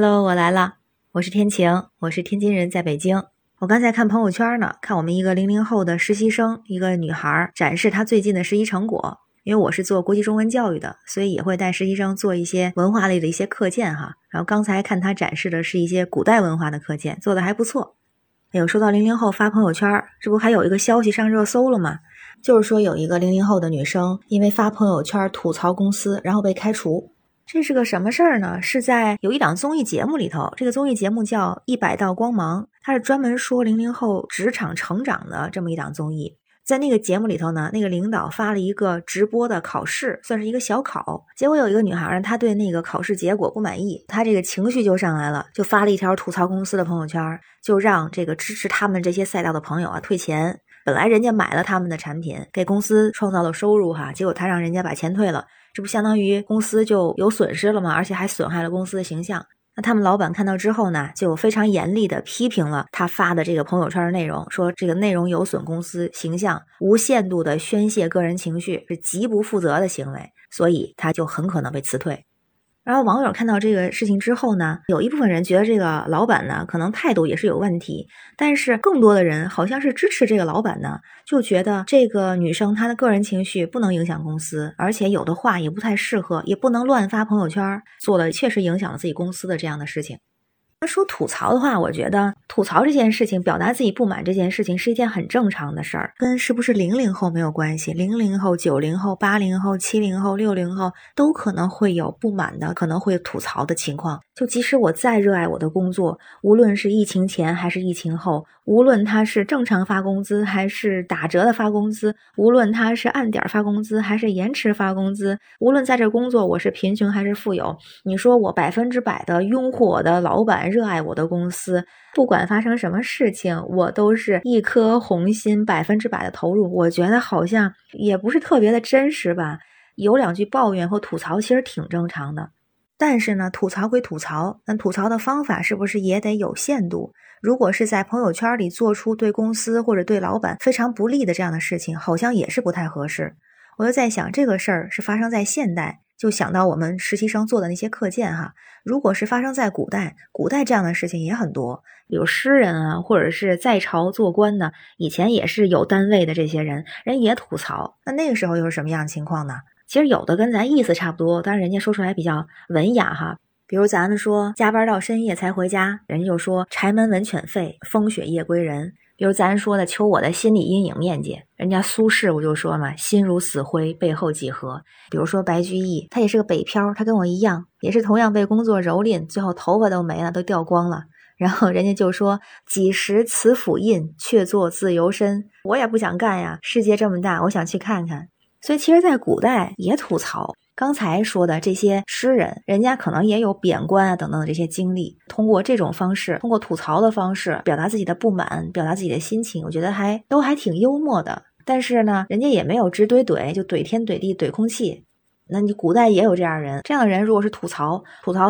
Hello， 我来了，我是天晴，我是天津人，在北京。我刚才看朋友圈呢，看我们一个00后的实习生，一个女孩展示她最近的实习成果。因为我是做国际中文教育的，所以也会带实习生做一些文化类的一些课件哈。然后刚才看她展示的是一些古代文化的课件，做的还不错。哎呦，说到00后发朋友圈，这不还有一个消息上热搜了吗？就是说有一个00后的女生因为发朋友圈吐槽公司，然后被开除。这是个什么事儿呢？是在有一档综艺节目里头，这个综艺节目叫《100道光芒》，它是专门说00后职场成长的这么一档综艺。在那个节目里头呢，那个领导发了一个直播的考试，算是一个小考，结果有一个女孩呢，她对那个考试结果不满意，她这个情绪就上来了，就发了一条吐槽公司的朋友圈，就让这个支持他们这些赛道的朋友啊退钱。本来人家买了他们的产品，给公司创造了收入哈，结果他让人家把钱退了，这不相当于公司就有损失了吗？而且还损害了公司的形象。那他们老板看到之后呢，就非常严厉的批评了他发的这个朋友圈的内容，说这个内容有损公司形象，无限度的宣泄个人情绪，是极不负责的行为，所以他就很可能被辞退。然后网友看到这个事情之后呢，有一部分人觉得这个老板呢可能态度也是有问题，但是更多的人好像是支持这个老板呢，就觉得这个女生她的个人情绪不能影响公司，而且有的话也不太适合，也不能乱发朋友圈，做了确实影响了自己公司的这样的事情。说吐槽的话，我觉得吐槽这件事情，表达自己不满这件事情是一件很正常的事儿，跟是不是00后没有关系。00后、90后、80后、70后、60后都可能会有不满的，可能会吐槽的情况。就即使我再热爱我的工作，无论是疫情前还是疫情后，无论它是正常发工资还是打折的发工资，无论它是按点发工资还是延迟发工资，无论在这工作我是贫穷还是富有，你说我100%的拥护我的老板，热爱我的公司，不管发生什么事情，我都是一颗红心，100%的投入。我觉得好像也不是特别的真实吧，有两句抱怨或吐槽其实挺正常的。但是呢，吐槽归吐槽，但吐槽的方法是不是也得有限度？如果是在朋友圈里做出对公司或者对老板非常不利的这样的事情，好像也是不太合适。我就在想，这个事儿是发生在现代，就想到我们实习生做的那些课件哈，如果是发生在古代，古代这样的事情也很多，有诗人啊，或者是在朝做官呢，以前也是有单位的这些人，人也吐槽，那个时候又是什么样的情况呢？其实有的跟咱意思差不多，但是人家说出来比较文雅哈。比如咱们说加班到深夜才回家，人家就说柴门闻犬吠，风雪夜归人。比如咱说的求我的心理阴影面积，人家苏轼我就说嘛，心如死灰，背后几何。比如说白居易，他也是个北漂，他跟我一样，也是同样被工作蹂躏，最后头发都没了，都掉光了。然后人家就说几时辞府印，却作自由身。我也不想干呀，世界这么大，我想去看看。所以其实在古代也吐槽。刚才说的这些诗人，人家可能也有贬官啊等等的这些经历，通过这种方式，通过吐槽的方式表达自己的不满，表达自己的心情，我觉得都还挺幽默的。但是呢，人家也没有直怼，就怼天怼地怼空气。那你古代也有这样人，这样的人如果是吐槽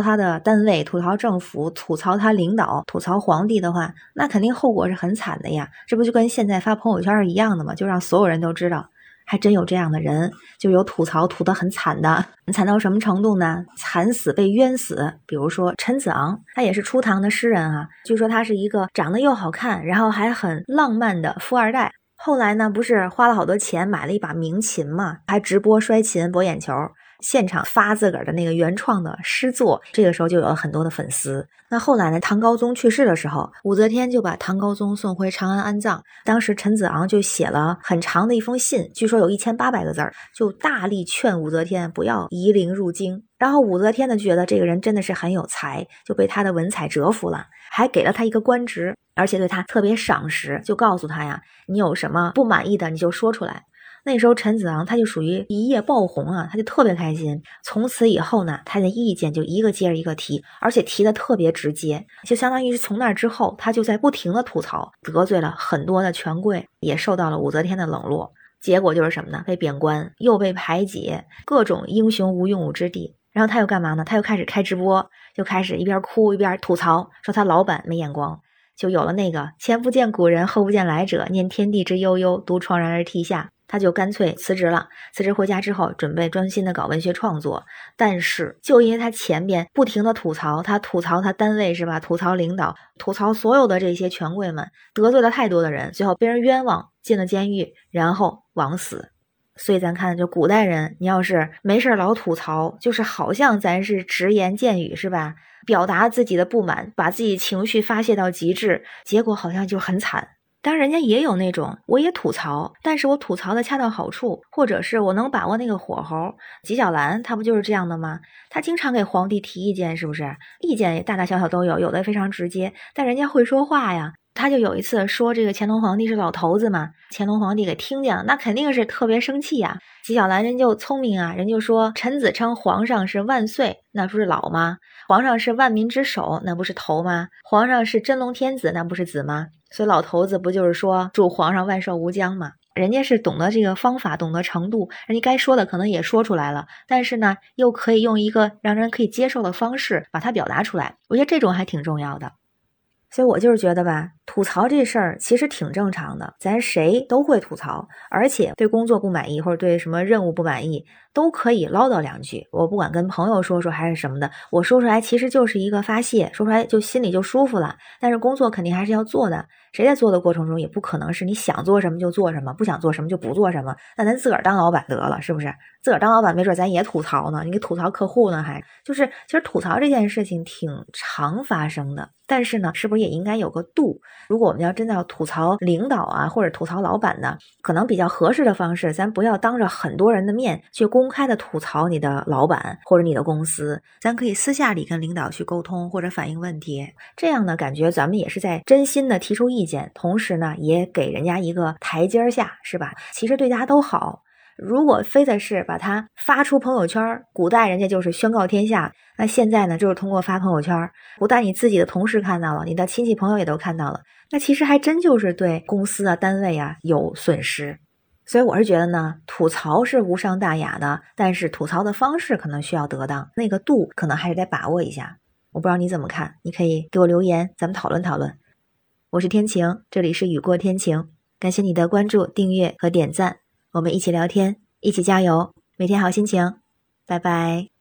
他的单位，吐槽政府，吐槽他领导，吐槽皇帝的话，那肯定后果是很惨的呀。这不就跟现在发朋友圈是一样的吗？就让所有人都知道。还真有这样的人，就有吐槽吐得很惨的，惨到什么程度呢？惨死被冤死。比如说陈子昂，他也是初唐的诗人啊，据说他是一个长得又好看，然后还很浪漫的富二代。后来呢，不是花了好多钱买了一把名琴嘛，还直播摔琴博眼球，现场发自个儿的那个原创的诗作，这个时候就有了很多的粉丝。那后来呢，唐高宗去世的时候，武则天就把唐高宗送回长安安葬，当时陈子昂就写了很长的一封信，据说有1800个字，就大力劝武则天不要移陵入京。然后武则天呢觉得这个人真的是很有才，就被他的文采折服了，还给了他一个官职，而且对他特别赏识，就告诉他呀，你有什么不满意的你就说出来。那时候陈子昂他就属于一夜爆红啊，他就特别开心。从此以后呢，他的意见就一个接着一个提，而且提的特别直接，就相当于是从那之后，他就在不停的吐槽，得罪了很多的权贵，也受到了武则天的冷落。结果就是什么呢？被贬官，又被排挤，各种英雄无用武之地。然后他又干嘛呢？他又开始开直播，就开始一边哭一边吐槽，说他老板没眼光。就有了那个前不见古人后不见来者，念天地之悠悠，独怆然而涕下。他就干脆辞职了。辞职回家之后，准备专心的搞文学创作。但是，就因为他前边不停的吐槽，他吐槽他单位是吧？吐槽领导，吐槽所有的这些权贵们，得罪了太多的人，最后被人冤枉，进了监狱，然后枉死。所以咱看，就古代人，你要是没事老吐槽，就是好像咱是直言见语是吧？表达自己的不满，把自己情绪发泄到极致，结果好像就很惨。当然人家也有那种我也吐槽，但是我吐槽的恰到好处，或者是我能把握那个火候。纪晓岚他不就是这样的吗？他经常给皇帝提意见，是不是意见也大大小小都有，有的非常直接，但人家会说话呀。他就有一次说这个乾隆皇帝是老头子嘛，乾隆皇帝给听见了，那肯定是特别生气呀。纪晓岚人就聪明啊，人就说臣子称皇上是万岁，那不是老吗？皇上是万民之首，那不是头吗？皇上是真龙天子，那不是子吗？所以老头子不就是说祝皇上万寿无疆吗？人家是懂得这个方法，懂得程度，人家该说的可能也说出来了，但是呢又可以用一个让人可以接受的方式把它表达出来，我觉得这种还挺重要的。所以我就是觉得吧，吐槽这事儿其实挺正常的，咱谁都会吐槽，而且对工作不满意或者对什么任务不满意都可以唠叨两句。我不管跟朋友说说还是什么的，我说出来其实就是一个发泄，说出来就心里就舒服了。但是工作肯定还是要做的，谁在做的过程中也不可能是你想做什么就做什么，不想做什么就不做什么。那咱自个儿当老板得了，是不是？自个儿当老板没准咱也吐槽呢，你给吐槽客户呢，还就是其实吐槽这件事情挺常发生的。但是呢，是不是也应该有个度？如果我们要真的要吐槽领导啊，或者吐槽老板呢，可能比较合适的方式，咱不要当着很多人的面去公开的吐槽你的老板或者你的公司，咱可以私下里跟领导去沟通或者反映问题。这样呢，感觉咱们也是在真心的提出意见，同时呢，也给人家一个台阶下，是吧？其实对大家都好。如果非得是把它发出朋友圈，古代人家就是宣告天下，那现在呢就是通过发朋友圈，不但你自己的同事看到了，你的亲戚朋友也都看到了，那其实还真就是对公司啊单位啊有损失。所以我是觉得呢，吐槽是无伤大雅的，但是吐槽的方式可能需要得当，那个度可能还是得把握一下。我不知道你怎么看，你可以给我留言，咱们讨论讨论。我是天晴，这里是雨过天晴，感谢你的关注订阅和点赞，我们一起聊天，一起加油，每天好心情，拜拜。